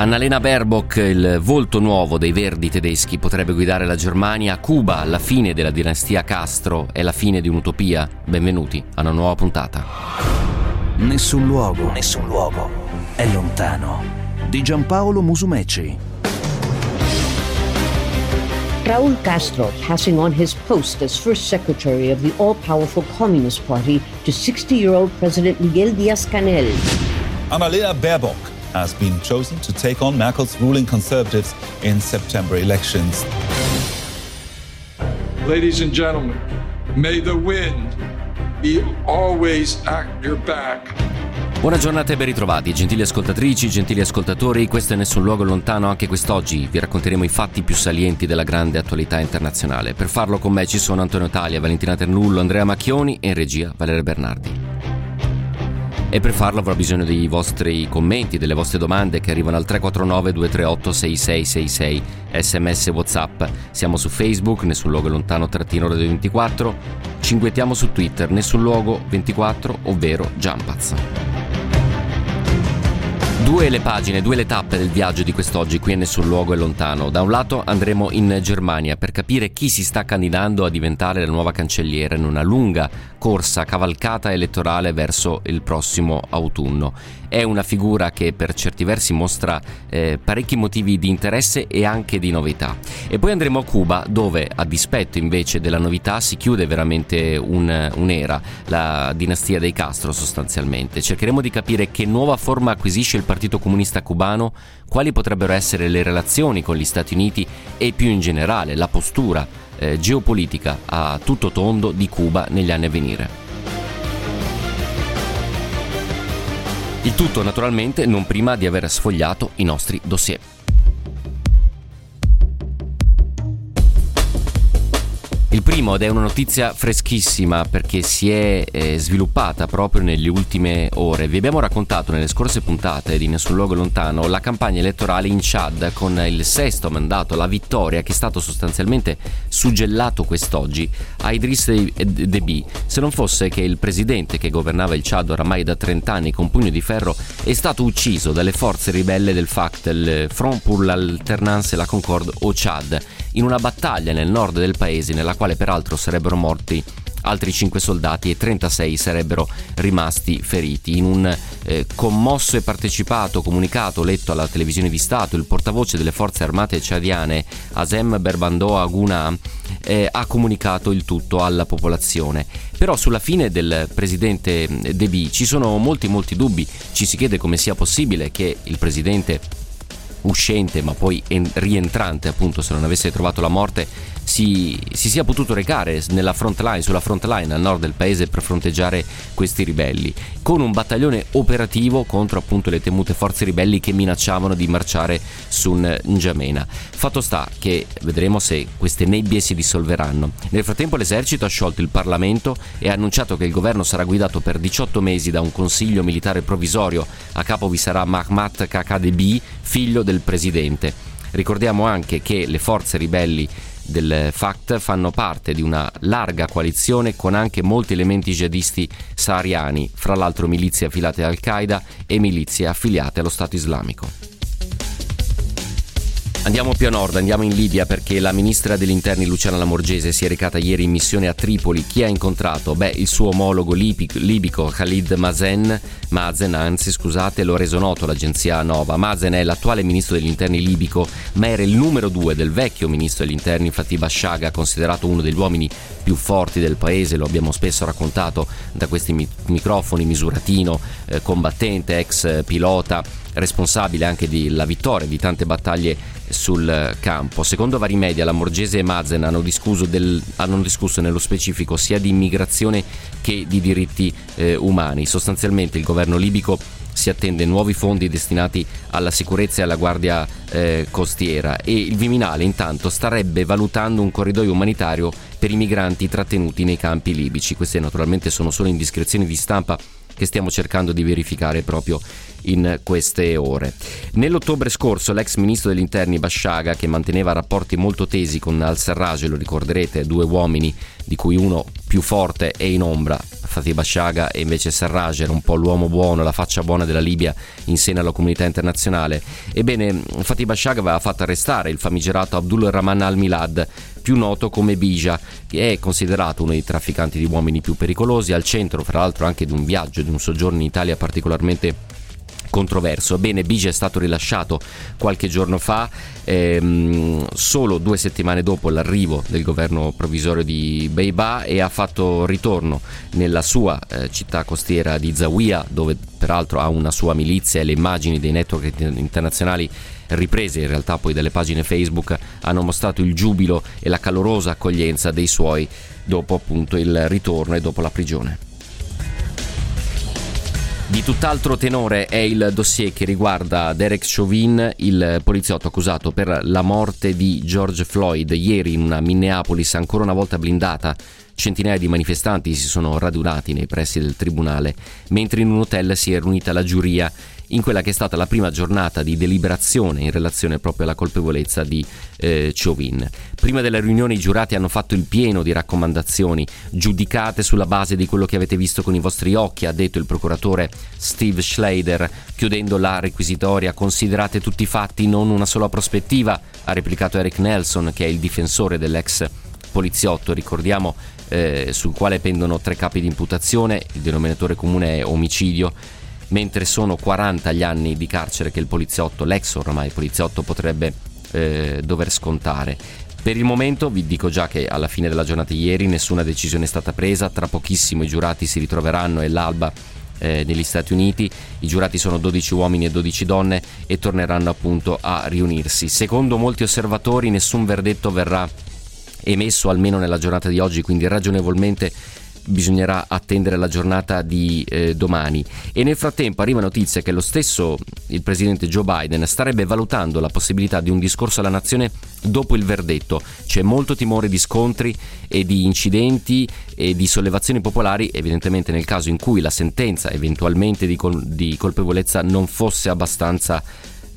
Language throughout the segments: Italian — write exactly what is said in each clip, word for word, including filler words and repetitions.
Annalena Baerbock, il volto nuovo dei Verdi tedeschi, potrebbe guidare la Germania. Cuba, alla fine della dinastia Castro, è la fine di un'utopia. Benvenuti a una nuova puntata. Nessun luogo, nessun luogo è lontano, di Giampaolo Musumeci. Raúl Castro passing on his post as first secretary of the all-powerful Communist Party to sixty-year-old President Miguel Díaz-Canel. Annalena Baerbock has been chosen to take on Merkel's ruling Conservatives in September elections. Ladies and gentlemen, may the wind be always at your back. Buona giornata e ben ritrovati, gentili ascoltatrici, gentili ascoltatori. Questo è Nessun luogo lontano, anche quest'oggi vi racconteremo i fatti più salienti della grande attualità internazionale. Per farlo con me ci sono Antonio Talia, Valentina Ternullo, Andrea Macchioni e in regia Valeria Bernardi. E per farlo avrò bisogno dei vostri commenti, delle vostre domande che arrivano al tre quattro nove due tre otto sei sei sei sei, sms WhatsApp. Siamo su Facebook, Nessun luogo lontano trattino Radio ventiquattro, cinguettiamo su Twitter, Nessun luogo ventiquattro, ovvero Giampaz. Due le pagine, due le tappe del viaggio di quest'oggi qui a Nessun luogo è lontano. Da un lato andremo in Germania per capire chi si sta candidando a diventare la nuova cancelliera in una lunga corsa cavalcata elettorale verso il prossimo autunno. È una figura che per certi versi mostra eh, parecchi motivi di interesse e anche di novità. E poi andremo a Cuba, dove a dispetto invece della novità si chiude veramente un, un'era, la dinastia dei Castro sostanzialmente. Cercheremo di capire che nuova forma acquisisce il Partito Comunista Cubano, quali potrebbero essere le relazioni con gli Stati Uniti e più in generale la postura Eh, geopolitica a tutto tondo di Cuba negli anni a venire. Il tutto naturalmente non prima di aver sfogliato i nostri dossier. Il primo, ed è una notizia freschissima perché si è eh, sviluppata proprio nelle ultime ore. Vi abbiamo raccontato nelle scorse puntate di Nessun luogo lontano la campagna elettorale in Chad con il sesto mandato, la vittoria, che è stato sostanzialmente suggellato quest'oggi a Idriss Deby, se non fosse che il presidente che governava il Chad oramai da trent'anni con pugno di ferro è stato ucciso dalle forze ribelle del F A C T, il Front pour l'Alternance et la Concorde au Chad, in una battaglia nel nord del paese nella quale peraltro sarebbero morti altri cinque soldati e trentasei sarebbero rimasti feriti. In un eh, commosso e partecipato comunicato letto alla televisione di Stato, il portavoce delle forze armate ciadiane Azem Bermandoa Agouna eh, ha comunicato il tutto alla popolazione. Però sulla fine del presidente Deby ci sono molti molti dubbi. Ci si chiede come sia possibile che il presidente uscente ma poi en- rientrante, appunto, se non avesse trovato la morte, si, si sia potuto recare nella front line, sulla front line al nord del paese per fronteggiare questi ribelli con un battaglione operativo contro appunto le temute forze ribelli che minacciavano di marciare su N'Djamena. Fatto sta che vedremo se queste nebbie si dissolveranno. Nel frattempo l'esercito ha sciolto il Parlamento e ha annunciato che il governo sarà guidato per diciotto mesi da un consiglio militare provvisorio. A capo vi sarà Mahamat Kaka Déby, figlio del presidente. Ricordiamo anche che le forze ribelli del F A C T fanno parte di una larga coalizione con anche molti elementi jihadisti sahariani, fra l'altro milizie affiliate ad Al-Qaeda e milizie affiliate allo Stato Islamico. Andiamo più a nord, andiamo in Libia perché la ministra degli interni Luciana Lamorgese si è recata ieri in missione a Tripoli. Chi ha incontrato? Beh, il suo omologo libico Khaled Mazen, Mazen anzi scusate, lo ha reso noto l'agenzia Nova. Mazen è l'attuale ministro degli interni libico, ma era il numero due del vecchio ministro degli interni Fatih Bashagha, considerato uno degli uomini più forti del paese, lo abbiamo spesso raccontato da questi microfoni, misuratino, eh, combattente, ex pilota, responsabile anche della vittoria di tante battaglie sul campo. Secondo vari media, Lamorgese e Mazen hanno discusso, del, hanno discusso nello specifico sia di immigrazione che di diritti eh, umani. Sostanzialmente il governo libico si attende nuovi fondi destinati alla sicurezza e alla guardia eh, costiera, e il Viminale intanto starebbe valutando un corridoio umanitario per i migranti trattenuti nei campi libici. Queste naturalmente sono solo indiscrezioni di stampa che stiamo cercando di verificare proprio in queste ore. Nell'ottobre scorso l'ex ministro degli interni Bashagha, che manteneva rapporti molto tesi con al-Sarraj, lo ricorderete, due uomini di cui uno più forte e in ombra, Fatih Bashagha, e invece Sarraj era un po' l'uomo buono, la faccia buona della Libia in seno alla comunità internazionale. Ebbene, Fatih Bashagha aveva fatto arrestare il famigerato Abdul Rahman Al-Milad, più noto come Bija, che è considerato uno dei trafficanti di uomini più pericolosi, al centro fra l'altro anche di un viaggio, di un soggiorno in Italia particolarmente controverso. Bene, Bija è stato rilasciato qualche giorno fa, ehm, solo due settimane dopo l'arrivo del governo provvisorio di Beibah, e ha fatto ritorno nella sua eh, città costiera di Zawiya, dove peraltro ha una sua milizia, e le immagini dei network internazionali, riprese in realtà poi dalle pagine Facebook, hanno mostrato il giubilo e la calorosa accoglienza dei suoi dopo appunto il ritorno e dopo la prigione. Di tutt'altro tenore è il dossier che riguarda Derek Chauvin, il poliziotto accusato per la morte di George Floyd. Ieri in una Minneapolis ancora una volta blindata, centinaia di manifestanti si sono radunati nei pressi del tribunale, mentre in un hotel si è riunita la giuria in quella che è stata la prima giornata di deliberazione in relazione proprio alla colpevolezza di eh, Chauvin. Prima della riunione i giurati hanno fatto il pieno di raccomandazioni. Giudicate sulla base di quello che avete visto con i vostri occhi, ha detto il procuratore Steve Schleider, chiudendo la requisitoria. Considerate tutti i fatti, non una sola prospettiva, ha replicato Eric Nelson, che è il difensore dell'ex poliziotto, ricordiamo, eh, sul quale pendono tre capi di imputazione, il denominatore comune è omicidio, mentre sono quaranta gli anni di carcere che il poliziotto, l'ex ormai poliziotto, potrebbe eh, dover scontare. Per il momento vi dico già che alla fine della giornata di ieri nessuna decisione è stata presa, tra pochissimo i giurati si ritroveranno e l'alba eh, negli Stati Uniti. I giurati sono dodici uomini e dodici donne e torneranno appunto a riunirsi. Secondo molti osservatori nessun verdetto verrà emesso almeno nella giornata di oggi, quindi ragionevolmente bisognerà attendere la giornata di eh, domani. E nel frattempo arriva notizia che lo stesso il presidente Joe Biden starebbe valutando la possibilità di un discorso alla nazione dopo il verdetto. C'è molto timore di scontri e di incidenti e di sollevazioni popolari, evidentemente nel caso in cui la sentenza eventualmente di, col- di colpevolezza non fosse abbastanza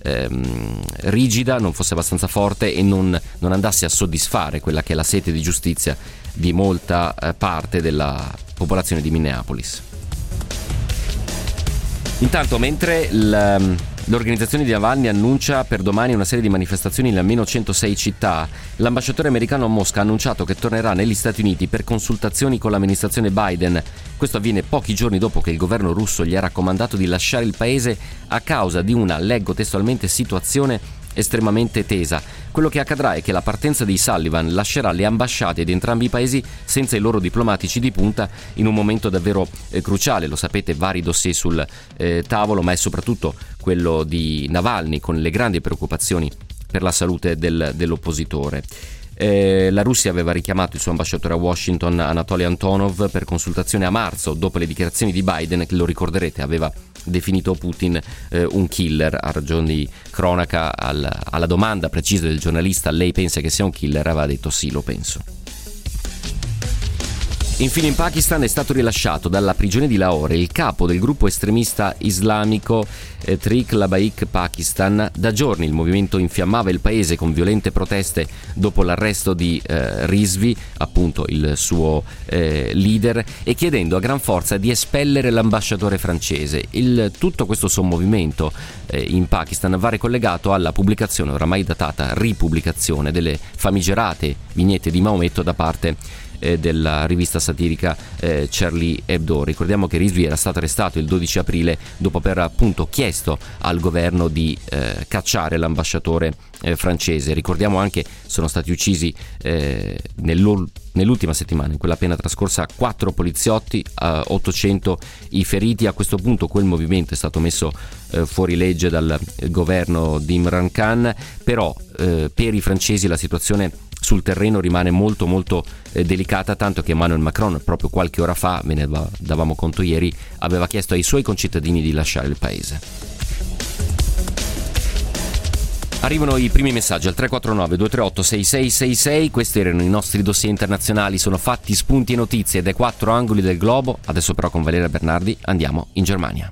ehm, rigida, non fosse abbastanza forte e non, non andasse a soddisfare quella che è la sete di giustizia di molta parte della popolazione di Minneapolis. Intanto, mentre l'organizzazione di Navalny annuncia per domani una serie di manifestazioni in almeno centosei città, l'ambasciatore americano a Mosca ha annunciato che tornerà negli Stati Uniti per consultazioni con l'amministrazione Biden. Questo avviene pochi giorni dopo che il governo russo gli ha raccomandato di lasciare il paese a causa di una, leggo testualmente, situazione estremamente tesa. Quello che accadrà è che la partenza dei Sullivan lascerà le ambasciate di entrambi i paesi senza i loro diplomatici di punta in un momento davvero eh, cruciale. Lo sapete, vari dossier sul eh, tavolo, ma è soprattutto quello di Navalny, con le grandi preoccupazioni per la salute del, dell'oppositore. Eh, la Russia aveva richiamato il suo ambasciatore a Washington, Anatoly Antonov, per consultazione a marzo dopo le dichiarazioni di Biden, che, lo ricorderete, aveva definito Putin eh, un killer. A ragione di cronaca, al, alla domanda precisa del giornalista "lei pensa che sia un killer?", aveva detto "sì, lo penso". Infine, in Pakistan è stato rilasciato dalla prigione di Lahore il capo del gruppo estremista islamico eh, Tehreek Labbaik Pakistan. Da giorni il movimento infiammava il paese con violente proteste dopo l'arresto di eh, Rizvi, appunto il suo eh, leader, e chiedendo a gran forza di espellere l'ambasciatore francese. Il, tutto questo sommovimento eh, in Pakistan va ricollegato alla pubblicazione, oramai datata ripubblicazione, delle famigerate vignette di Maometto da parte della rivista satirica eh, Charlie Hebdo. Ricordiamo che Rizvi era stato arrestato il dodici aprile dopo aver appunto chiesto al governo di eh, cacciare l'ambasciatore eh, francese. Ricordiamo anche sono stati uccisi eh, nell'ol- nell'ultima settimana, in quella appena trascorsa, quattro poliziotti, eh, ottocento i feriti. A questo punto quel movimento è stato messo eh, fuori legge dal governo di Imran Khan, però eh, per i francesi la situazione sul terreno rimane molto molto eh, delicata, tanto che Emmanuel Macron proprio qualche ora fa, ve ne davamo conto ieri, aveva chiesto ai suoi concittadini di lasciare il paese. Arrivano i primi messaggi al tre quattro nove due tre otto sei sei sei sei. Questi erano i nostri dossier internazionali, sono fatti, spunti e notizie dai quattro angoli del globo. Adesso però con Valeria Bernardi andiamo in Germania.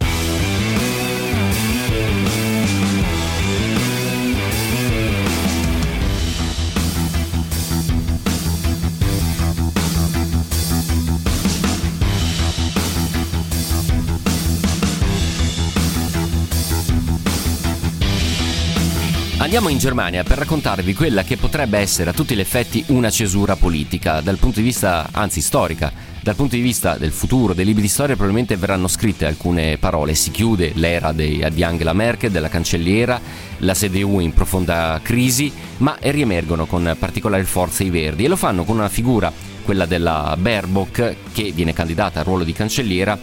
andiamo in Germania per raccontarvi quella che potrebbe essere a tutti gli effetti una cesura politica, dal punto di vista, anzi storica, dal punto di vista del futuro, dei libri di storia probabilmente verranno scritte alcune parole. Si chiude l'era dei, di Angela Merkel, della cancelliera, la C D U in profonda crisi, ma riemergono con particolare forza i Verdi, e lo fanno con una figura, quella della Baerbock, che viene candidata al ruolo di cancelliera,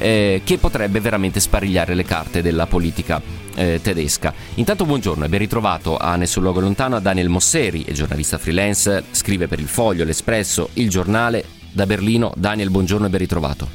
eh, che potrebbe veramente sparigliare le carte della politica eh, tedesca. Intanto buongiorno e ben ritrovato a Nessun luogo è lontano a Daniel Mosseri, è giornalista freelance, scrive per Il Foglio, L'Espresso, Il Giornale. Da Berlino, Daniel, buongiorno e ben ritrovato.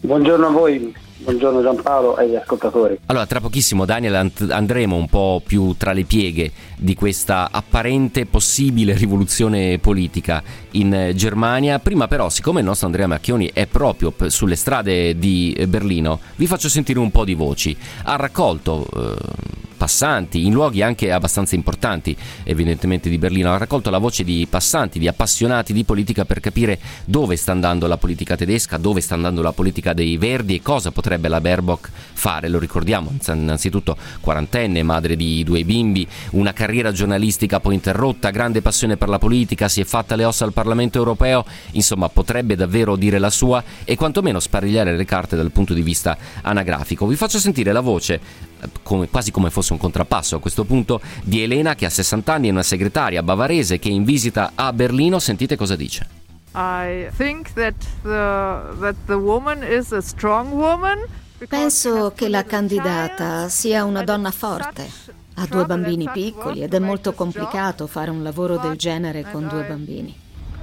Buongiorno a voi. Buongiorno Giampaolo e agli ascoltatori. Allora, tra pochissimo, Daniel, andremo un po' più tra le pieghe di questa apparente possibile rivoluzione politica in Germania. Prima però, siccome il nostro Andrea Macchioni è proprio sulle strade di Berlino, vi faccio sentire un po' di voci. Ha raccolto eh, passanti in luoghi anche abbastanza importanti, evidentemente, di Berlino. Ha raccolto la voce di passanti, di appassionati di politica, per capire dove sta andando la politica tedesca, dove sta andando la politica dei Verdi e cosa potrebbe la Baerbock fare. Lo ricordiamo, innanzitutto quarantenne, madre di due bimbi, una carriera giornalistica poi interrotta, grande passione per la politica, si è fatta le ossa al Parlamento europeo, insomma potrebbe davvero dire la sua e quantomeno sparigliare le carte dal punto di vista anagrafico. Vi faccio sentire la voce, come, quasi come fosse un contrappasso a questo punto, di Elena, che ha sessanta anni, è una segretaria bavarese che è in visita a Berlino. Sentite cosa dice. I think that the, that the woman is a strong woman. Penso che la candidata sia una donna forte, ha due bambini piccoli ed è molto complicato fare un lavoro del genere con due bambini.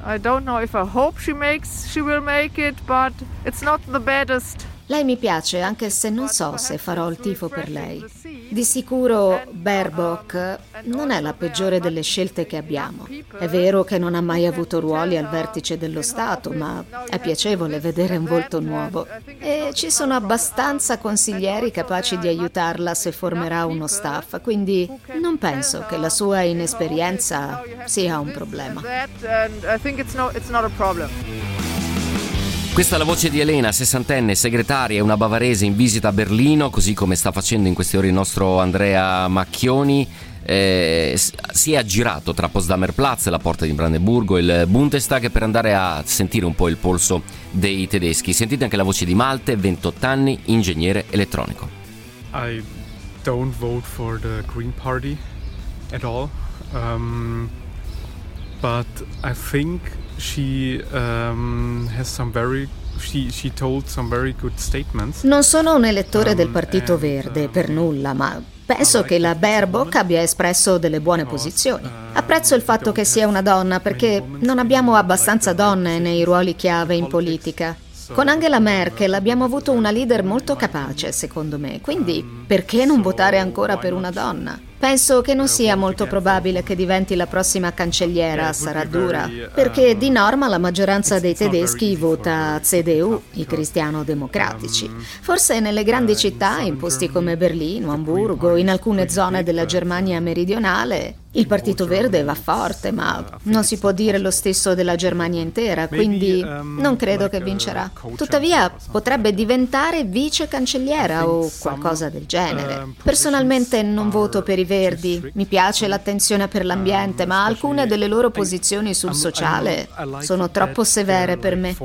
I don't know if I hope she makes she will make it, but it's not the baddest. Lei mi piace, anche se non so se farò il tifo per lei. Di sicuro Baerbock non è la peggiore delle scelte che abbiamo. È vero che non ha mai avuto ruoli al vertice dello Stato, ma è piacevole vedere un volto nuovo. E ci sono abbastanza consiglieri capaci di aiutarla se formerà uno staff, quindi non penso che la sua inesperienza sia un problema. Questa è la voce di Elena, sessantenne, segretaria, una bavarese in visita a Berlino, così come sta facendo in queste ore il nostro Andrea Macchioni. Eh, si è aggirato tra Potsdamer Platz, la porta di Brandeburgo, e il Bundestag per andare a sentire un po' il polso dei tedeschi. Sentite anche la voce di Malte, ventotto anni, ingegnere elettronico. I don't vote for the Green Party at all, um, but I think She um, has some very she she told some very good statements. Non sono un elettore del Partito um, Verde um, per nulla, ma penso like che la Baerbock abbia espresso delle buone because, posizioni. Uh, Apprezzo il fatto che sia una donna, perché non abbiamo abbastanza donne nei ruoli chiave in politica. Con Angela Merkel abbiamo avuto una leader molto capace, secondo me, quindi perché non votare ancora per una donna? Penso che non sia molto probabile che diventi la prossima cancelliera, sarà dura, perché di norma la maggioranza dei tedeschi vota C D U, i cristiano-democratici. Forse nelle grandi città, in posti come Berlino, Amburgo, in alcune zone della Germania meridionale, il Partito Verde va forte, ma non si può dire lo stesso della Germania intera, quindi non credo che vincerà. Tuttavia potrebbe diventare vice cancelliera o qualcosa del genere. Personalmente non voto per i Verdi, mi piace l'attenzione per l'ambiente, ma alcune delle loro posizioni sul sociale sono troppo severe per me.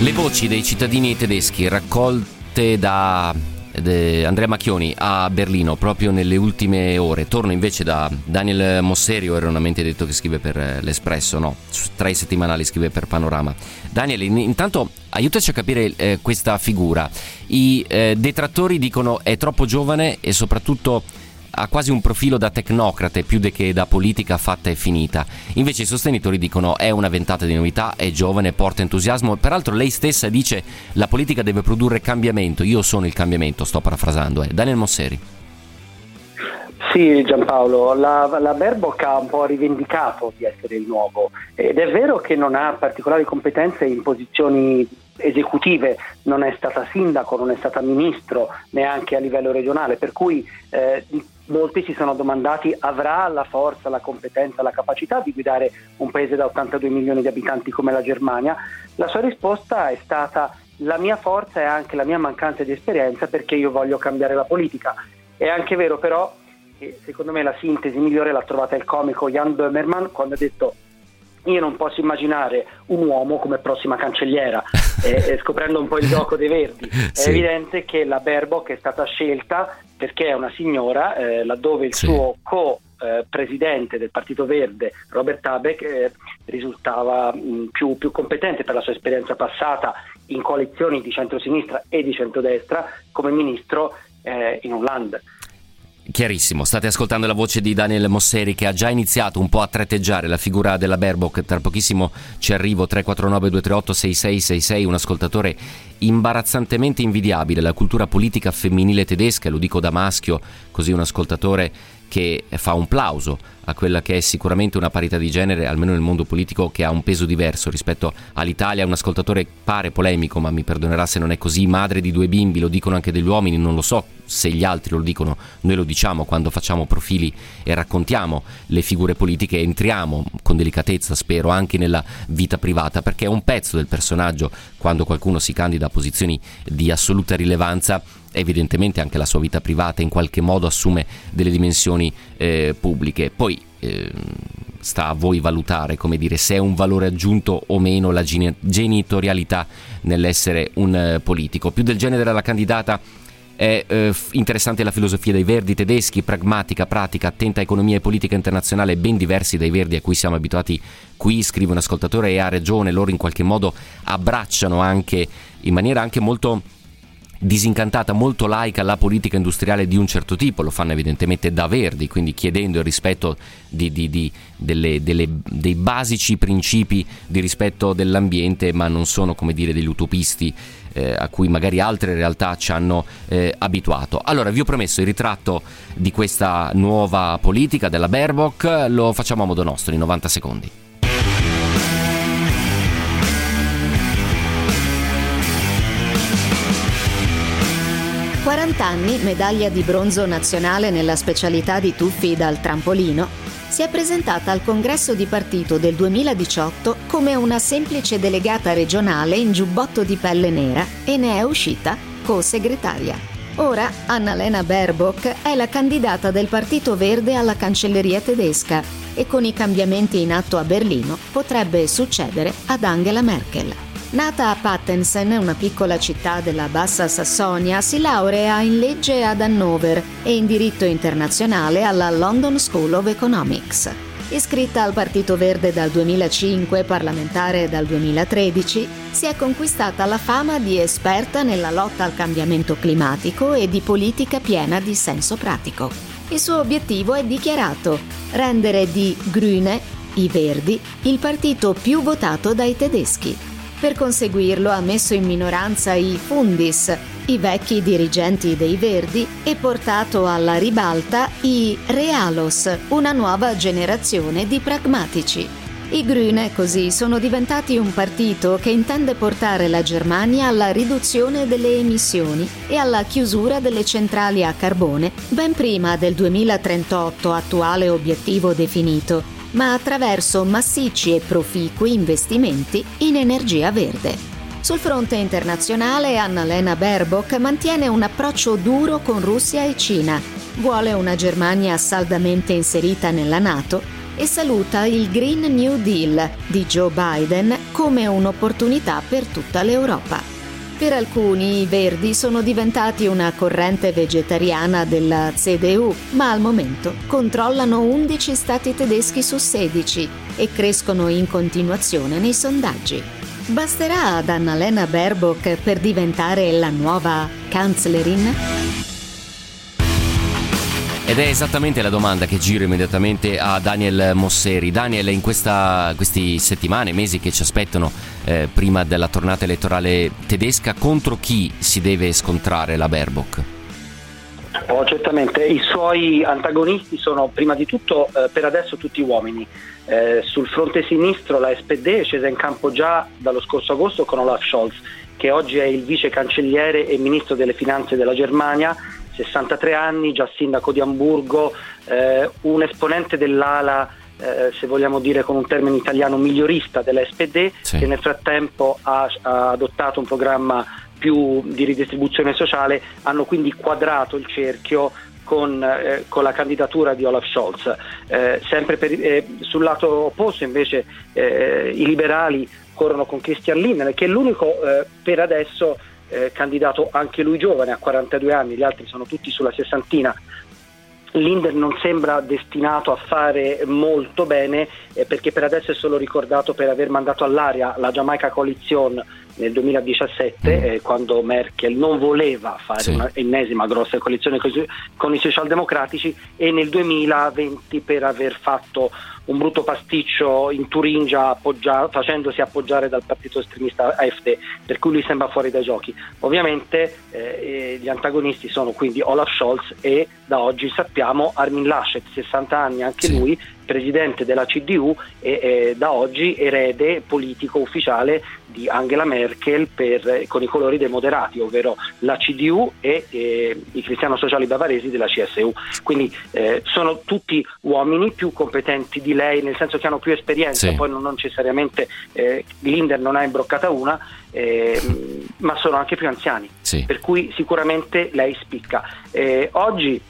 Le voci dei cittadini tedeschi raccolte da Andrea Macchioni a Berlino proprio nelle ultime ore. Torno invece da Daniel Mosseri, erroneamente detto che scrive per l'Espresso, no, tra i settimanali scrive per Panorama. Daniel, intanto aiutaci a capire eh, questa figura. I eh, detrattori dicono è troppo giovane e soprattutto ha quasi un profilo da tecnocrate più che da politica fatta e finita. Invece i sostenitori dicono è una ventata di novità, è giovane, porta entusiasmo. Peraltro lei stessa dice la politica deve produrre cambiamento, io sono il cambiamento, sto parafrasando. Eh. Daniel Mosseri. Sì, Giampaolo, la, la Baerbock ha un po' rivendicato di essere il nuovo ed è vero che non ha particolari competenze in posizioni esecutive, non è stata sindaco, non è stata ministro neanche a livello regionale, per cui eh, molti si sono domandati: avrà la forza, la competenza, la capacità di guidare un paese da ottantadue milioni di abitanti come la Germania? La sua risposta è stata: la mia forza è anche la mia mancanza di esperienza, perché io voglio cambiare la politica. È anche vero però che, secondo me, la sintesi migliore l'ha trovata il comico Jan Böhmermann quando ha detto: io non posso immaginare un uomo come prossima cancelliera, eh, scoprendo un po' il gioco dei Verdi. Sì. È evidente che la Baerbock è stata scelta perché è una signora, eh, laddove il sì. suo co eh, presidente del Partito Verde, Robert Habeck, eh, risultava mh, più, più competente per la sua esperienza passata in coalizioni di centrosinistra e di centrodestra come ministro eh, in Olanda. Chiarissimo, state ascoltando la voce di Daniel Mosseri, che ha già iniziato un po' a tratteggiare la figura della Baerbock. Tra pochissimo ci arrivo. Tre quattro nove due tre otto sei sei sei sei, un ascoltatore imbarazzantemente invidiabile, la cultura politica femminile tedesca, lo dico da maschio, così un ascoltatore che fa un plauso a quella che è sicuramente una parità di genere, almeno nel mondo politico, che ha un peso diverso rispetto all'Italia. Un ascoltatore, pare polemico, ma mi perdonerà se non è così, madre di due bimbi, lo dicono anche degli uomini, non lo so se gli altri lo dicono, noi lo diciamo quando facciamo profili e raccontiamo le figure politiche, entriamo con delicatezza, spero, anche nella vita privata, perché è un pezzo del personaggio. Quando qualcuno si candida a posizioni di assoluta rilevanza, evidentemente anche la sua vita privata in qualche modo assume delle dimensioni eh, pubbliche. Poi eh, sta a voi valutare, come dire, se è un valore aggiunto o meno la geni- genitorialità nell'essere un eh, politico. Più del genere della candidata è eh, interessante la filosofia dei Verdi tedeschi, pragmatica, pratica, attenta a economia e politica internazionale, ben diversi dai Verdi a cui siamo abituati qui, scrive un ascoltatore, e ha ragione, loro in qualche modo abbracciano anche in maniera anche molto disincantata, molto laica, la politica industriale di un certo tipo, lo fanno evidentemente da Verdi, quindi chiedendo il rispetto di, di, di, delle, delle, dei basici principi di rispetto dell'ambiente, ma non sono, come dire, degli utopisti eh, a cui magari altre realtà ci hanno eh, abituato. Allora, vi ho promesso il ritratto di questa nuova politica della Baerbock, lo facciamo a modo nostro in novanta secondi. quaranta anni, medaglia di bronzo nazionale nella specialità di tuffi dal trampolino, si è presentata al congresso di partito del duemiladiciotto come una semplice delegata regionale in giubbotto di pelle nera e ne è uscita co-segretaria. Ora Annalena Baerbock è la candidata del Partito Verde alla cancelleria tedesca e con i cambiamenti in atto a Berlino potrebbe succedere ad Angela Merkel. Nata a Pattensen, una piccola città della Bassa Sassonia, si laurea in legge ad Hannover e in diritto internazionale alla London School of Economics. Iscritta al Partito Verde dal duemilacinque, parlamentare dal duemilatredici, si è conquistata la fama di esperta nella lotta al cambiamento climatico e di politica piena di senso pratico. Il suo obiettivo è dichiarato: rendere di Grüne, i Verdi, il partito più votato dai tedeschi. Per conseguirlo ha messo in minoranza i Fundis, i vecchi dirigenti dei Verdi, e portato alla ribalta i Realos, una nuova generazione di pragmatici. I Grüne, così, sono diventati un partito che intende portare la Germania alla riduzione delle emissioni e alla chiusura delle centrali a carbone, ben prima del duemilatrentotto, attuale obiettivo definito, ma attraverso massicci e proficui investimenti in energia verde. Sul fronte internazionale, Annalena Baerbock mantiene un approccio duro con Russia e Cina, vuole una Germania saldamente inserita nella NATO e saluta il Green New Deal di Joe Biden come un'opportunità per tutta l'Europa. Per alcuni i Verdi sono diventati una corrente vegetariana della C D U, ma al momento controllano undici stati tedeschi su sedici e crescono in continuazione nei sondaggi. Basterà ad Annalena Baerbock per diventare la nuova Kanzlerin? Ed è esattamente la domanda che giro immediatamente a Daniel Mosseri. Daniel, in questa, queste settimane, mesi che ci aspettano eh, prima della tornata elettorale tedesca, contro chi si deve scontrare la Baerbock? Oh, certamente, i suoi antagonisti sono prima di tutto eh, per adesso tutti uomini. Eh, sul fronte sinistro la S P D è scesa in campo già dallo scorso agosto con Olaf Scholz, che oggi è il vice cancelliere e ministro delle finanze della Germania, sessantatré anni, già sindaco di Amburgo, eh, un esponente dell'ala, eh, se vogliamo dire con un termine italiano, migliorista della S P D, sì. che nel frattempo ha, ha adottato un programma più di ridistribuzione sociale. Hanno quindi quadrato il cerchio con, eh, con la candidatura di Olaf Scholz. Eh, sempre per, eh, sul lato opposto invece eh, i liberali corrono con Christian Lindner, che è l'unico eh, per adesso eh, candidato, anche lui giovane, a quarantadue anni, gli altri sono tutti sulla sessantina. Lindner non sembra destinato a fare molto bene eh, perché per adesso è solo ricordato per aver mandato all'aria la Jamaica Coalition nel duemiladiciassette, mm. eh, quando Merkel non voleva fare sì. un'ennesima grossa coalizione con, con i socialdemocratici, e nel duemilaventi per aver fatto un brutto pasticcio in Turingia appoggia, facendosi appoggiare dal partito estremista A F D, per cui lui sembra fuori dai giochi. Ovviamente eh, gli antagonisti sono quindi Olaf Scholz e, da oggi sappiamo, Armin Laschet, sessanta anni anche sì. lui, presidente della C D U e eh, da oggi erede politico ufficiale di Angela Merkel per, eh, con i colori dei moderati, ovvero la C D U e eh, i cristiano-sociali bavaresi della C S U. Quindi eh, sono tutti uomini più competenti di lei, nel senso che hanno più esperienza, sì. poi non necessariamente eh, Lindner non ha imbroccata una, eh, ma sono anche più anziani, sì. per cui sicuramente lei spicca. Eh, oggi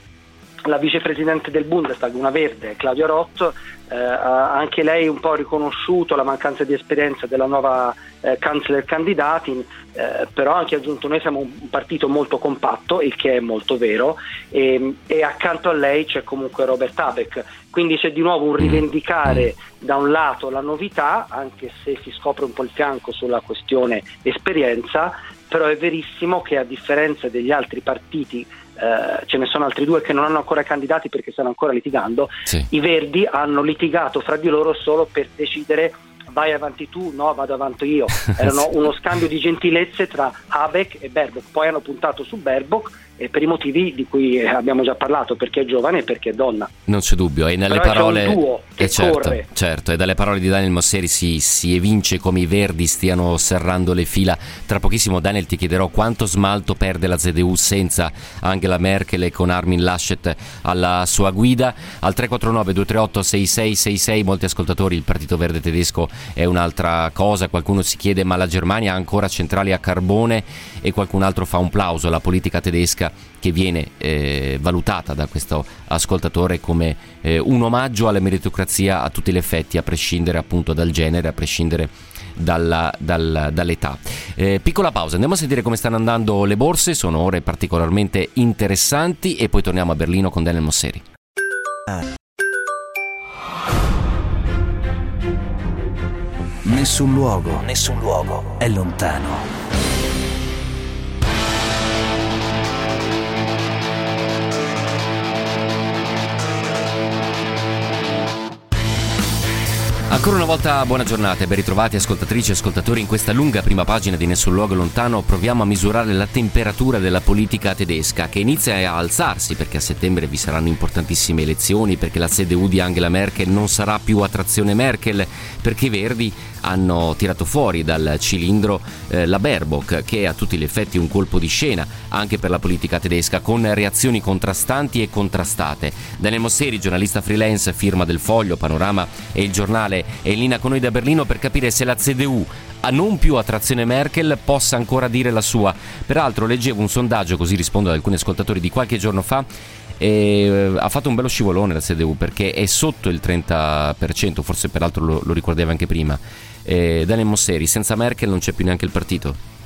la vicepresidente del Bundestag, una verde, Claudia Roth, eh, ha anche lei un po' riconosciuto la mancanza di esperienza della nuova eh, Kanzler Kandidatin, eh, però ha anche aggiunto: noi siamo un partito molto compatto, il che è molto vero, e, e accanto a lei c'è comunque Robert Habeck, quindi c'è di nuovo un rivendicare da un lato la novità, anche se si scopre un po' il fianco sulla questione esperienza, però è verissimo che, a differenza degli altri partiti, Uh, ce ne sono altri due che non hanno ancora candidati perché stanno ancora litigando, sì. i Verdi hanno litigato fra di loro solo per decidere: vai avanti tu, no vado avanti io. Erano uno scambio di gentilezze tra Habeck e Baerbock, poi hanno puntato su Baerbock eh, per i motivi di cui abbiamo già parlato, perché è giovane e perché è donna. Non c'è dubbio, e dalle Però parole c'è un duo che eh, certo, corre. Certo, e dalle parole di Daniel Mosseri si, si evince come i Verdi stiano serrando le fila. Tra pochissimo, Daniel, ti chiederò quanto smalto perde la Z D U senza Angela Merkel e con Armin Laschet alla sua guida. Al tre quattro nove due tre otto sei sei sei sei molti ascoltatori, il Partito Verde tedesco è un'altra cosa. Qualcuno si chiede: ma la Germania ha ancora centrali a carbone? E qualcun altro fa un plauso alla politica tedesca, che viene eh, valutata da questo ascoltatore come eh, un omaggio alla meritocrazia a tutti gli effetti, a prescindere appunto dal genere, a prescindere dalla, dal, dall'età. Eh, piccola pausa, andiamo a sentire come stanno andando le borse, sono ore particolarmente interessanti, e poi torniamo a Berlino con Daniel Mosseri. Nessun luogo, nessun luogo è lontano. Ancora una volta buona giornata e ben ritrovati ascoltatrici e ascoltatori. In questa lunga prima pagina di Nessun luogo lontano proviamo a misurare la temperatura della politica tedesca, che inizia a alzarsi perché a settembre vi saranno importantissime elezioni, perché la C D U di Angela Merkel non sarà più a trazione Merkel, perché i Verdi hanno tirato fuori dal cilindro eh, la Baerbock, che è a tutti gli effetti un colpo di scena anche per la politica tedesca, con reazioni contrastanti e contrastate. Daniel Mosseri, giornalista freelance, firma del Foglio, Panorama e Il Giornale, è in linea con noi da Berlino per capire se la C D U, a non più a trazione Merkel, possa ancora dire la sua. Peraltro leggevo un sondaggio, così rispondo ad alcuni ascoltatori, di qualche giorno fa, e ha fatto un bello scivolone la C D U, perché è sotto il trenta per cento, forse peraltro lo, lo ricordavi anche prima. eh, Daniel Mosseri, senza Merkel non c'è più neanche il partito?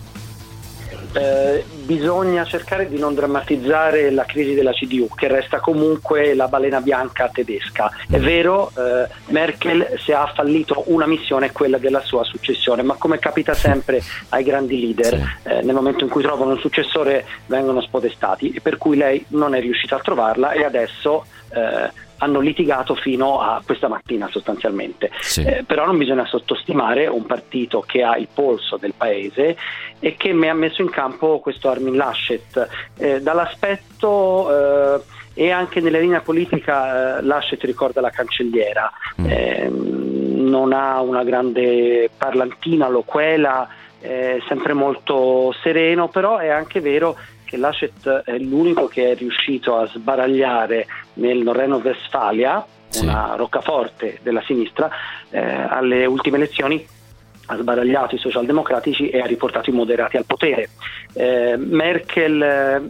Eh, bisogna cercare di non drammatizzare la crisi della C D U, che resta comunque la balena bianca tedesca. È vero, eh, Merkel, se ha fallito una missione, è quella della sua successione, ma come capita sempre ai grandi leader, eh, nel momento in cui trovano un successore vengono spodestati, e per cui lei non è riuscita a trovarla, e adesso eh, hanno litigato fino a questa mattina sostanzialmente. Sì. Eh, però non bisogna sottostimare un partito che ha il polso del paese e che mi ha messo in campo questo Armin Laschet. Eh, dall'aspetto... Eh, e anche nella linea politica eh, Laschet ricorda la cancelliera, eh, non ha una grande parlantina, loquela, eh, sempre molto sereno, però è anche vero che Laschet è l'unico che è riuscito a sbaragliare nel Norreno-Vestfalia, sì, una roccaforte della sinistra, eh, alle ultime elezioni ha sbaragliato i socialdemocratici e ha riportato i moderati al potere. eh, Merkel eh,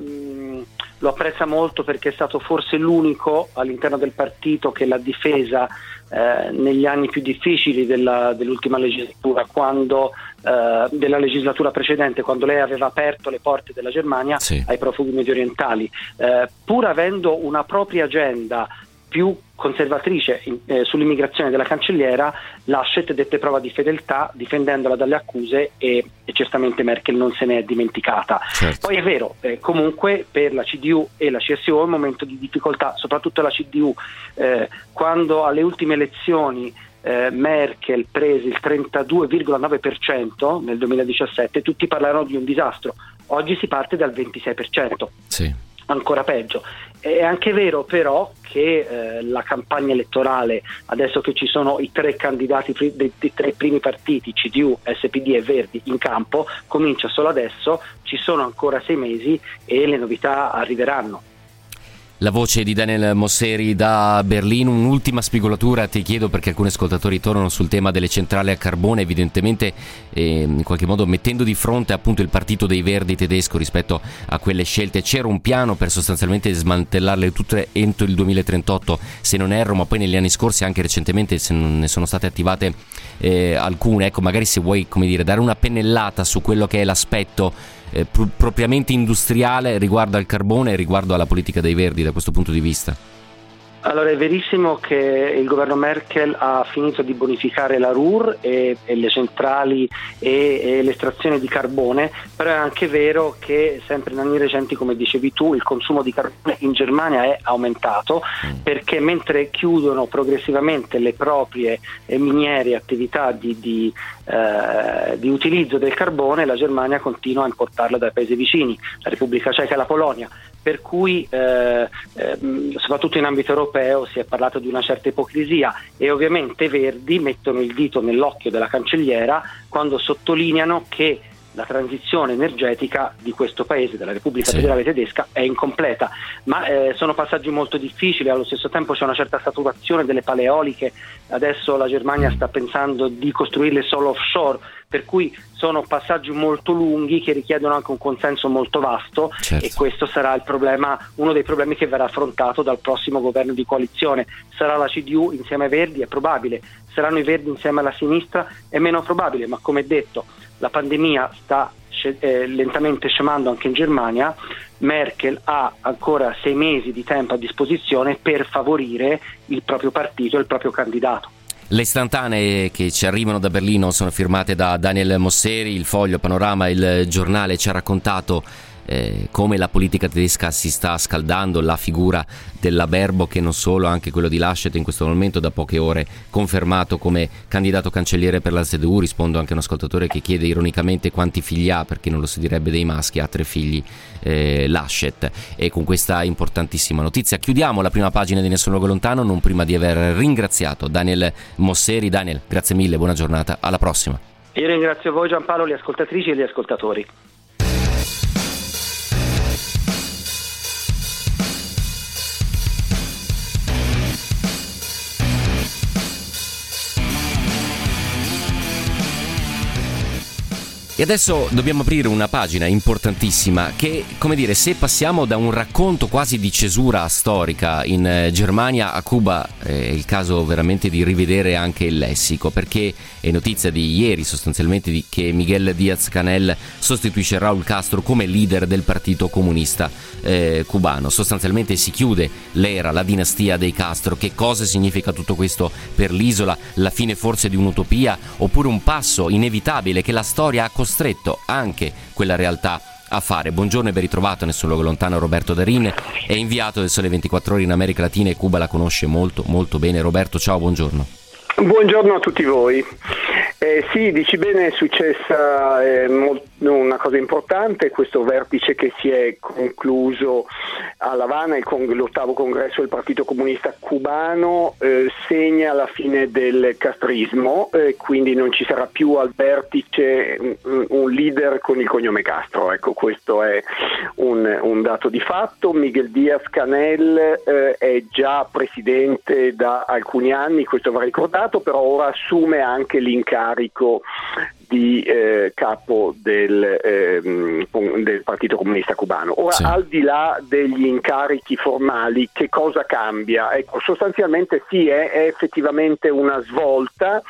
lo apprezza molto perché è stato forse l'unico all'interno del partito che l'ha difesa eh, negli anni più difficili della, dell'ultima legislatura, quando eh, della legislatura precedente, quando lei aveva aperto le porte della Germania, sì, ai profughi mediorientali, eh, pur avendo una propria agenda più conservatrice eh, sull'immigrazione della cancelliera. Laschet dette prova di fedeltà difendendola dalle accuse e, e certamente Merkel non se ne è dimenticata. Certo. Poi è vero, eh, comunque per la C D U e la C S U è un momento di difficoltà, soprattutto la C D U, eh, quando alle ultime elezioni eh, Merkel prese il trentadue virgola nove per cento nel duemiladiciassette, tutti parlarono di un disastro, oggi si parte dal ventisei per cento. Sì. Ancora peggio. È anche vero però che eh, la campagna elettorale, adesso che ci sono i tre candidati dei, dei tre primi partiti, C D U, S P D e Verdi, in campo, comincia solo adesso, ci sono ancora sei mesi e le novità arriveranno. La voce di Daniel Mosseri da Berlino. Un'ultima spigolatura ti chiedo, perché alcuni ascoltatori tornano sul tema delle centrali a carbone, evidentemente eh, in qualche modo mettendo di fronte appunto il partito dei Verdi tedesco rispetto a quelle scelte. C'era un piano per sostanzialmente smantellarle tutte entro il duemilatrentotto, se non erro, ma poi negli anni scorsi, anche recentemente, se non ne sono state attivate eh, alcune. Ecco, magari se vuoi, come dire, dare una pennellata su quello che è l'aspetto Eh, pr- propriamente industriale riguardo al carbone e riguardo alla politica dei Verdi da questo punto di vista. Allora, è verissimo che il governo Merkel ha finito di bonificare la R U R e, e le centrali e, e l'estrazione di carbone, però è anche vero che sempre in anni recenti, come dicevi tu, il consumo di carbone in Germania è aumentato, mm. perché mentre chiudono progressivamente le proprie miniere e attività di, di Eh, di utilizzo del carbone, la Germania continua a importarlo dai paesi vicini, la Repubblica Ceca e la Polonia, per cui eh, eh, soprattutto in ambito europeo si è parlato di una certa ipocrisia e ovviamente i Verdi mettono il dito nell'occhio della cancelliera quando sottolineano che la transizione energetica di questo paese, della Repubblica sì. Federale Tedesca, è incompleta, ma eh, sono passaggi molto difficili. Allo stesso tempo c'è una certa saturazione delle pale eoliche, adesso la Germania sta pensando di costruirle solo offshore, per cui sono passaggi molto lunghi che richiedono anche un consenso molto vasto, certo. E questo sarà il problema, uno dei problemi che verrà affrontato dal prossimo governo di coalizione. Sarà la C D U insieme ai Verdi? È probabile. Saranno i Verdi insieme alla sinistra? È meno probabile, ma come detto, la pandemia sta eh, lentamente scemando anche in Germania. Merkel ha ancora sei mesi di tempo a disposizione per favorire il proprio partito e il proprio candidato. Le istantanee che ci arrivano da Berlino sono firmate da Daniel Mosseri. Il Foglio, Panorama, il Giornale ci ha raccontato Eh, come la politica tedesca si sta scaldando, la figura della Baerbock e non solo, anche quello di Laschet in questo momento da poche ore confermato come candidato cancelliere per la C D U. Rispondo anche a un ascoltatore che chiede ironicamente quanti figli ha, perché non lo si direbbe dei maschi, ha tre figli eh, Laschet. E con questa importantissima notizia chiudiamo la prima pagina di Nessun Luogo Lontano, non prima di aver ringraziato Daniel Mosseri. Daniel, grazie mille, buona giornata, alla prossima. Io ringrazio voi Giampaolo, le ascoltatrici e gli ascoltatori. E adesso dobbiamo aprire una pagina importantissima che, come dire, se passiamo da un racconto quasi di cesura storica in Germania a Cuba, è il caso veramente di rivedere anche il lessico, perché è notizia di ieri sostanzialmente di che Miguel Díaz-Canel sostituisce Raúl Castro come leader del Partito Comunista eh, cubano. Sostanzialmente si chiude l'era, la dinastia dei Castro. Che cosa significa tutto questo per l'isola? La fine forse di un'utopia, oppure un passo inevitabile che la storia ha costretto anche quella realtà a fare. Buongiorno e ben ritrovato, Nessun luogo è lontano, Roberto Da Rin è inviato del Sole ventiquattro Ore in America Latina e Cuba, la conosce molto molto bene. Roberto, ciao, buongiorno. Buongiorno a tutti voi. Eh, sì, dici bene, è successa eh, molto, una cosa importante, questo vertice che si è concluso a La Habana, il con, l'ottavo congresso del Partito Comunista Cubano, eh, segna la fine del castrismo, eh, quindi non ci sarà più al vertice mh, un leader con il cognome Castro, ecco, questo è un, un dato di fatto. Miguel Díaz-Canel eh, è già presidente da alcuni anni, questo va ricordato, però ora assume anche l'incarico di eh, capo del, eh, del Partito Comunista Cubano. Ora, sì. Al di là degli incarichi formali, che cosa cambia? Ecco, sostanzialmente sì, è, è effettivamente una svolta,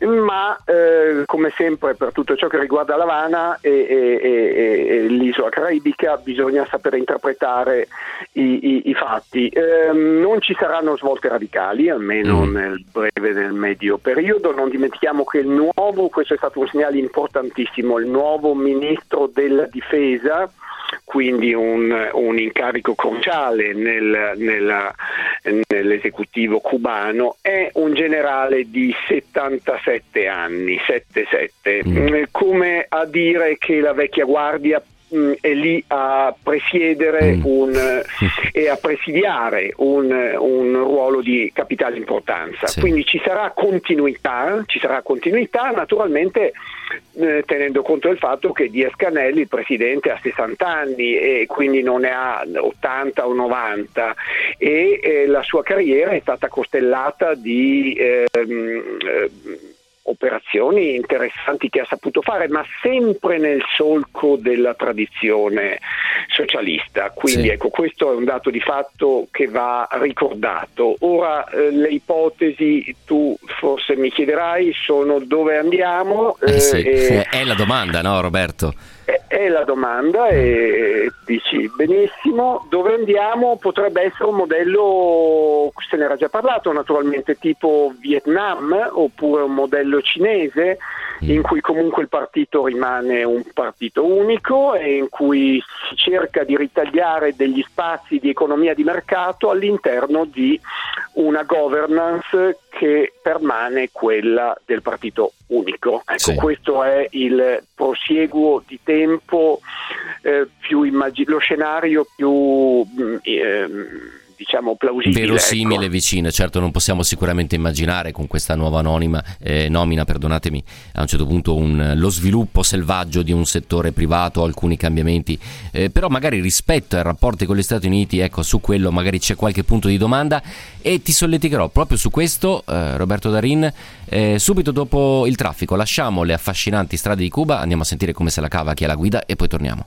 ma eh, come sempre per tutto ciò che riguarda La Habana e, e, e, e l'isola caraibica bisogna sapere interpretare i, i, i fatti. Eh, non ci saranno svolte radicali, almeno mm. nel breve, nel medio periodo. Non dimentichiamo che il nuovo, questo è stato un segnale importantissimo, il nuovo ministro della difesa, quindi un, un incarico cruciale nel, nella, nell'esecutivo cubano, è un generale di settantasette anni, settantasette, mm. come a dire che la vecchia guardia è lì a presiedere un, e a presidiare un, un ruolo di capitale importanza. Sì. Quindi ci sarà continuità, ci sarà continuità naturalmente eh, tenendo conto del fatto che Díaz-Canel, il presidente, ha sessanta anni e quindi non ne ha ottanta o novanta, e eh, la sua carriera è stata costellata di... Eh, eh, operazioni interessanti che ha saputo fare, ma sempre nel solco della tradizione socialista, quindi sì. Ecco, questo è un dato di fatto che va ricordato. Ora eh, le ipotesi, tu forse mi chiederai, sono dove andiamo, eh, eh sì. eh, è la domanda, no Roberto? È la domanda, e dici benissimo, dove andiamo? Potrebbe essere un modello, se ne era già parlato naturalmente, tipo Vietnam, oppure un modello cinese in cui comunque il partito rimane un partito unico e in cui si cerca di ritagliare degli spazi di economia di mercato all'interno di una governance che permane quella del partito unico. Ecco, sì. Questo è il prosieguo di tempo, eh, più immag- lo scenario più eh, diciamo plausibile, verosimile, ecco. Vicino, certo non possiamo sicuramente immaginare con questa nuova anonima, eh, nomina, perdonatemi, a un certo punto un, lo sviluppo selvaggio di un settore privato, alcuni cambiamenti, eh, però magari rispetto ai rapporti con gli Stati Uniti, ecco, su quello magari c'è qualche punto di domanda, e ti solleticherò proprio su questo, eh, Roberto Da Rin, eh, subito dopo il traffico. Lasciamo le affascinanti strade di Cuba, andiamo a sentire come se la cava chi è alla guida e poi torniamo.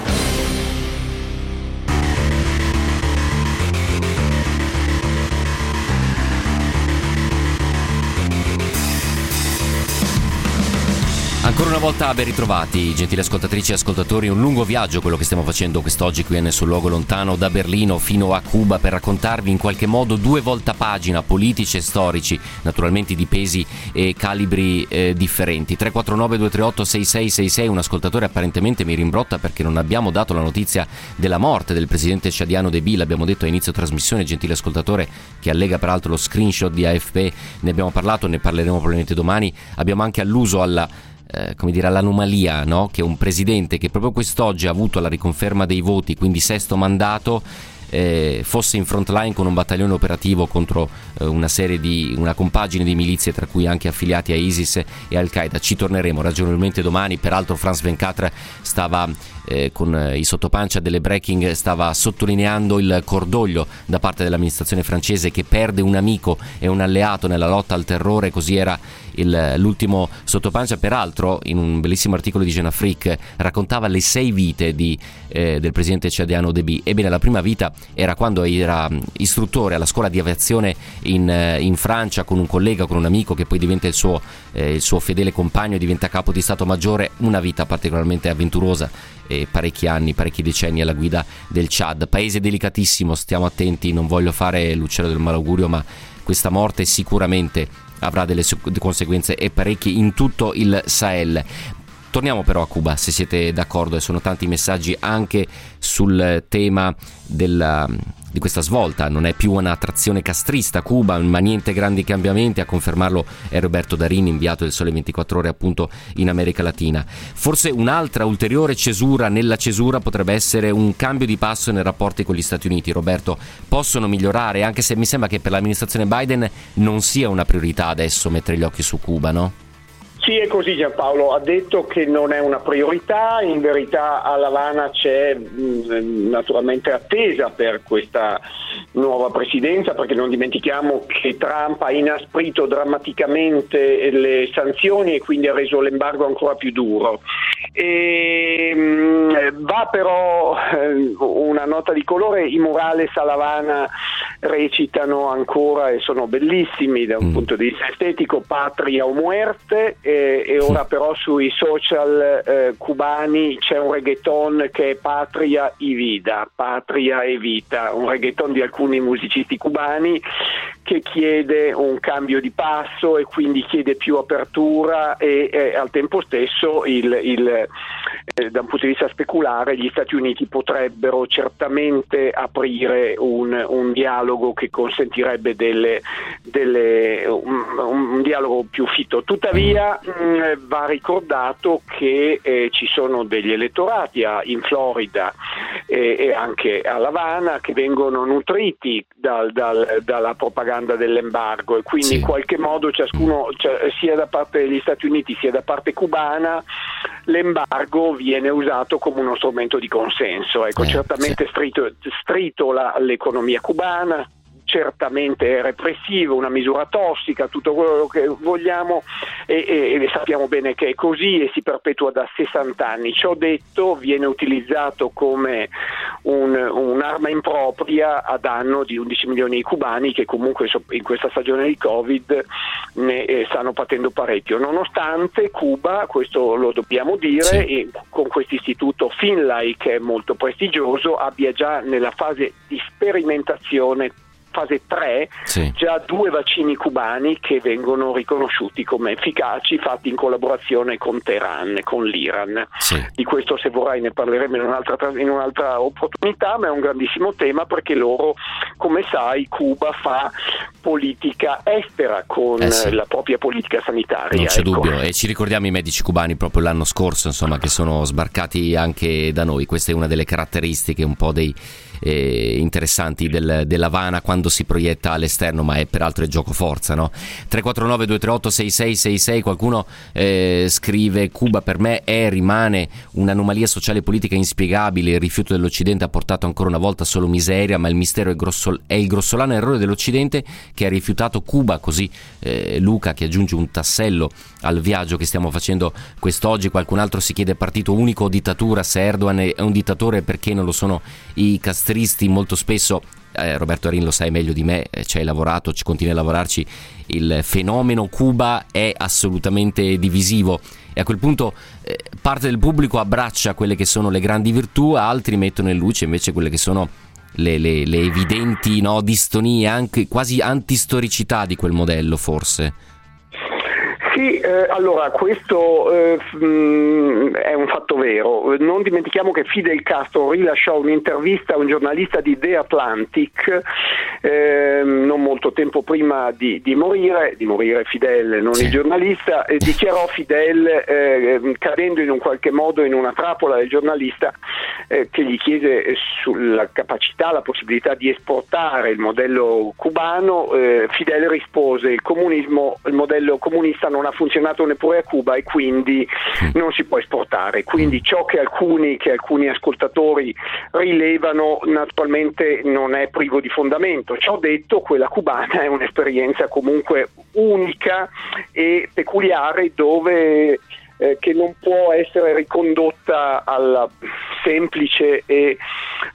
Ancora una volta ben ritrovati, gentili ascoltatrici e ascoltatori, un lungo viaggio quello che stiamo facendo quest'oggi qui a Nessun luogo lontano, da Berlino fino a Cuba, per raccontarvi in qualche modo due volta pagina, politici e storici, naturalmente di pesi e calibri eh, differenti. tre quattro nove due tre otto sei sei sei sei, un ascoltatore apparentemente mi rimbrotta perché non abbiamo dato la notizia della morte del presidente ciadiano Déby, l'abbiamo detto a inizio trasmissione, gentile ascoltatore, che allega peraltro lo screenshot di A F P, ne abbiamo parlato, ne parleremo probabilmente domani, abbiamo anche alluso alla... Eh, come dire, all'anomalia, no? Che un presidente che proprio quest'oggi ha avuto la riconferma dei voti, quindi sesto mandato, eh, fosse in front line con un battaglione operativo contro eh, una serie di una compagine di milizie, tra cui anche affiliati a ISIS e Al-Qaeda. Ci torneremo ragionevolmente domani. Peraltro Franz Vencatra stava eh, con eh, i sottopancia delle breaking, stava sottolineando il cordoglio da parte dell'amministrazione francese che perde un amico e un alleato nella lotta al terrore, così era Il, l'ultimo sottopancia. Peraltro in un bellissimo articolo di Genafric raccontava le sei vite di, eh, del presidente ciadiano Déby. Ebbene, la prima vita era quando era istruttore alla scuola di aviazione in, in Francia con un collega, con un amico che poi diventa il suo, eh, il suo fedele compagno e diventa capo di Stato Maggiore. Una vita particolarmente avventurosa e parecchi anni, parecchi decenni alla guida del Ciad, paese delicatissimo, stiamo attenti, non voglio fare l'uccello del malaugurio, ma questa morte sicuramente avrà delle conseguenze e parecchie in tutto il Sahel. Torniamo però a Cuba, se siete d'accordo, e sono tanti messaggi anche sul tema della, di questa svolta. Non è più una attrazione castrista Cuba, ma niente grandi cambiamenti, a confermarlo è Roberto Da Rin, inviato del Sole ventiquattro Ore appunto in America Latina. Forse un'altra ulteriore cesura nella cesura potrebbe essere un cambio di passo nei rapporti con gli Stati Uniti. Roberto, possono migliorare, anche se mi sembra che per l'amministrazione Biden non sia una priorità adesso mettere gli occhi su Cuba, no? Sì, è così. Giampaolo ha detto che non è una priorità, in verità a L'Avana c'è mh, naturalmente attesa per questa nuova presidenza, perché non dimentichiamo che Trump ha inasprito drammaticamente le sanzioni e quindi ha reso l'embargo ancora più duro. E, mh, va però eh, una nota di colore, i murales a L'Avana recitano ancora, e sono bellissimi da un mm. punto di vista estetico, Patria o Muerte. E, e ora però sui social eh, cubani c'è un reggaeton che è Patria y Vida, Patria e Vita, un reggaeton di alcuni musicisti cubani che chiede un cambio di passo e quindi chiede più apertura e, e al tempo stesso il, il, eh, da un punto di vista speculare gli Stati Uniti potrebbero certamente aprire un, un dialogo che consentirebbe delle, delle, un, un dialogo più fitto. Tuttavia va ricordato che eh, ci sono degli elettorati a, in Florida eh, e anche a L'Avana che vengono nutriti dal, dal, dalla propaganda dell'embargo, e quindi sì. in qualche modo ciascuno, cioè, sia da parte degli Stati Uniti sia da parte cubana, l'embargo viene usato come uno strumento di consenso. Ecco, eh, certamente sì. strito, stritola l'economia cubana, certamente è repressivo, una misura tossica, tutto quello che vogliamo, e, e, e sappiamo bene che è così e si perpetua da sessanta anni. Ciò detto, viene utilizzato come un, un'arma impropria a danno di undici milioni di cubani che comunque in questa stagione di Covid ne eh, stanno patendo parecchio. Nonostante Cuba, questo lo dobbiamo dire, sì. e con questo istituto FinLAI, che è molto prestigioso, abbia già nella fase di sperimentazione fase tre, sì. già due vaccini cubani che vengono riconosciuti come efficaci, fatti in collaborazione con Teheran, con l'Iran. Sì. Di questo, se vorrai, ne parleremo in un'altra, in un'altra opportunità, ma è un grandissimo tema perché loro, come sai, Cuba fa politica estera con eh sì. la propria politica sanitaria. Non c'è ecco. dubbio, e ci ricordiamo i medici cubani proprio l'anno scorso, insomma, che sono sbarcati anche da noi. Questa è una delle caratteristiche un po' dei eh, interessanti del, dell'Avana quando si proietta all'esterno, ma è peraltro il gioco forza, no? tre quattro nove due tre otto sei sei sei sei. Qualcuno eh, scrive: Cuba per me è rimane un'anomalia sociale e politica inspiegabile, il rifiuto dell'Occidente ha portato ancora una volta solo miseria, ma il mistero è, grossol- è il grossolano errore dell'Occidente che ha rifiutato Cuba. Così eh, Luca, che aggiunge un tassello al viaggio che stiamo facendo quest'oggi. Qualcun altro si chiede: partito unico o dittatura? Se Erdogan è un dittatore, perché non lo sono i castristi? Molto spesso, eh, Roberto Arin, lo sai meglio di me, eh, ci hai lavorato, ci continui a lavorarci, il fenomeno Cuba è assolutamente divisivo, e a quel punto eh, parte del pubblico abbraccia quelle che sono le grandi virtù, altri mettono in luce invece quelle che sono le, le, le evidenti, no, distonie, anche quasi antistoricità di quel modello, forse. Sì, eh, allora questo eh, mh, è un fatto vero. Non dimentichiamo che Fidel Castro rilasciò un'intervista a un giornalista di The Atlantic eh, non molto tempo prima di, di morire, di morire Fidel, non sì. il giornalista, e dichiarò Fidel, eh, cadendo in un qualche modo in una trappola del giornalista, eh, che gli chiese sulla capacità, la possibilità di esportare il modello cubano. eh, Fidel rispose: il comunismo, il modello comunista non ha funzionato neppure a Cuba e quindi non si può esportare. Quindi ciò che alcuni, che alcuni ascoltatori rilevano naturalmente non è privo di fondamento. Ciò detto, quella cubana è un'esperienza comunque unica e peculiare, dove eh, che non può essere ricondotta alla semplice e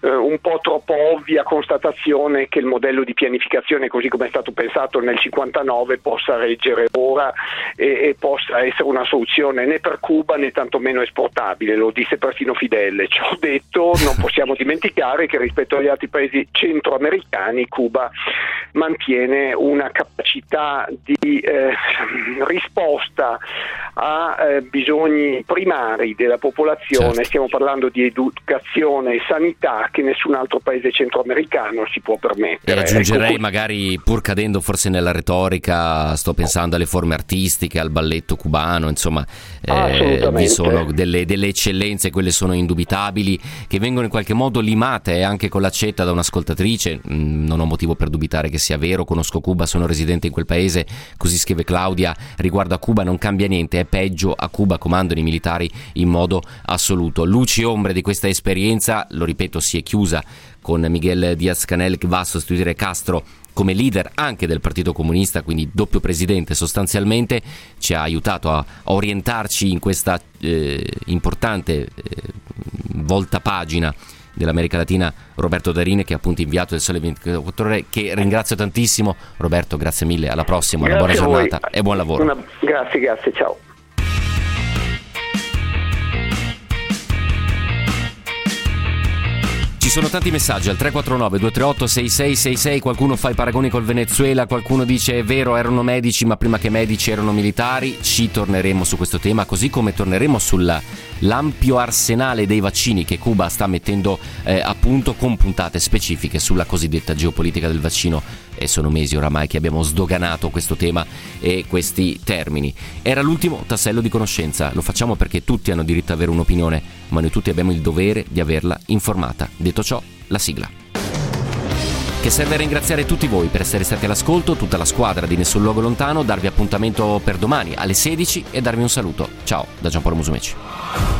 eh, un po' troppo ovvia constatazione che il modello di pianificazione così come è stato pensato nel cinquantanove possa reggere ora e, e possa essere una soluzione né per Cuba né tantomeno esportabile, lo disse perfino Fidel. Ciò detto, non possiamo dimenticare che rispetto agli altri paesi centroamericani Cuba mantiene una capacità di eh, risposta a eh, bisogni primari della popolazione, certo. Stiamo parlando di educazione e sanità che nessun altro paese centroamericano si può permettere. E aggiungerei, ecco, magari pur cadendo forse nella retorica, sto pensando alle forme artistiche, al balletto cubano, insomma eh, vi sono delle, delle eccellenze, quelle sono indubitabili, che vengono in qualche modo limate anche con l'accetta da un'ascoltatrice. Non ho motivo per dubitare che sia vero, conosco Cuba, sono residente in quel paese, così scrive Claudia. Riguardo a Cuba non cambia niente, è peggio, a Cuba comandano i militari in modo assoluto. Luci e ombre di questa esperienza, lo ripeto, si è chiusa con Miguel Díaz-Canel che va a sostituire Castro come leader anche del Partito Comunista, quindi doppio presidente sostanzialmente. Ci ha aiutato a orientarci in questa eh, importante eh, volta pagina dell'America Latina Roberto Da Rin, che è appunto inviato del Sole ventiquattro Ore, che ringrazio tantissimo. Roberto, grazie mille, alla prossima, grazie, una buona giornata e buon lavoro. Una... Grazie, grazie, ciao. Ci sono tanti messaggi al tre quattro nove due tre otto sei sei sei sei, qualcuno fa i paragoni col Venezuela, qualcuno dice è vero erano medici ma prima che medici erano militari. Ci torneremo su questo tema, così come torneremo sull'ampio arsenale dei vaccini che Cuba sta mettendo eh, a punto, con puntate specifiche sulla cosiddetta geopolitica del vaccino. E sono mesi oramai che abbiamo sdoganato questo tema e questi termini. Era l'ultimo tassello di conoscenza, lo facciamo perché tutti hanno diritto ad avere un'opinione, ma noi tutti abbiamo il dovere di averla informata. Detto ciò, la sigla. Che serve a ringraziare tutti voi per essere stati all'ascolto, tutta la squadra di Nessun Luogo Lontano, darvi appuntamento per domani alle sedici e darvi un saluto. Ciao da Giampaolo Musumeci.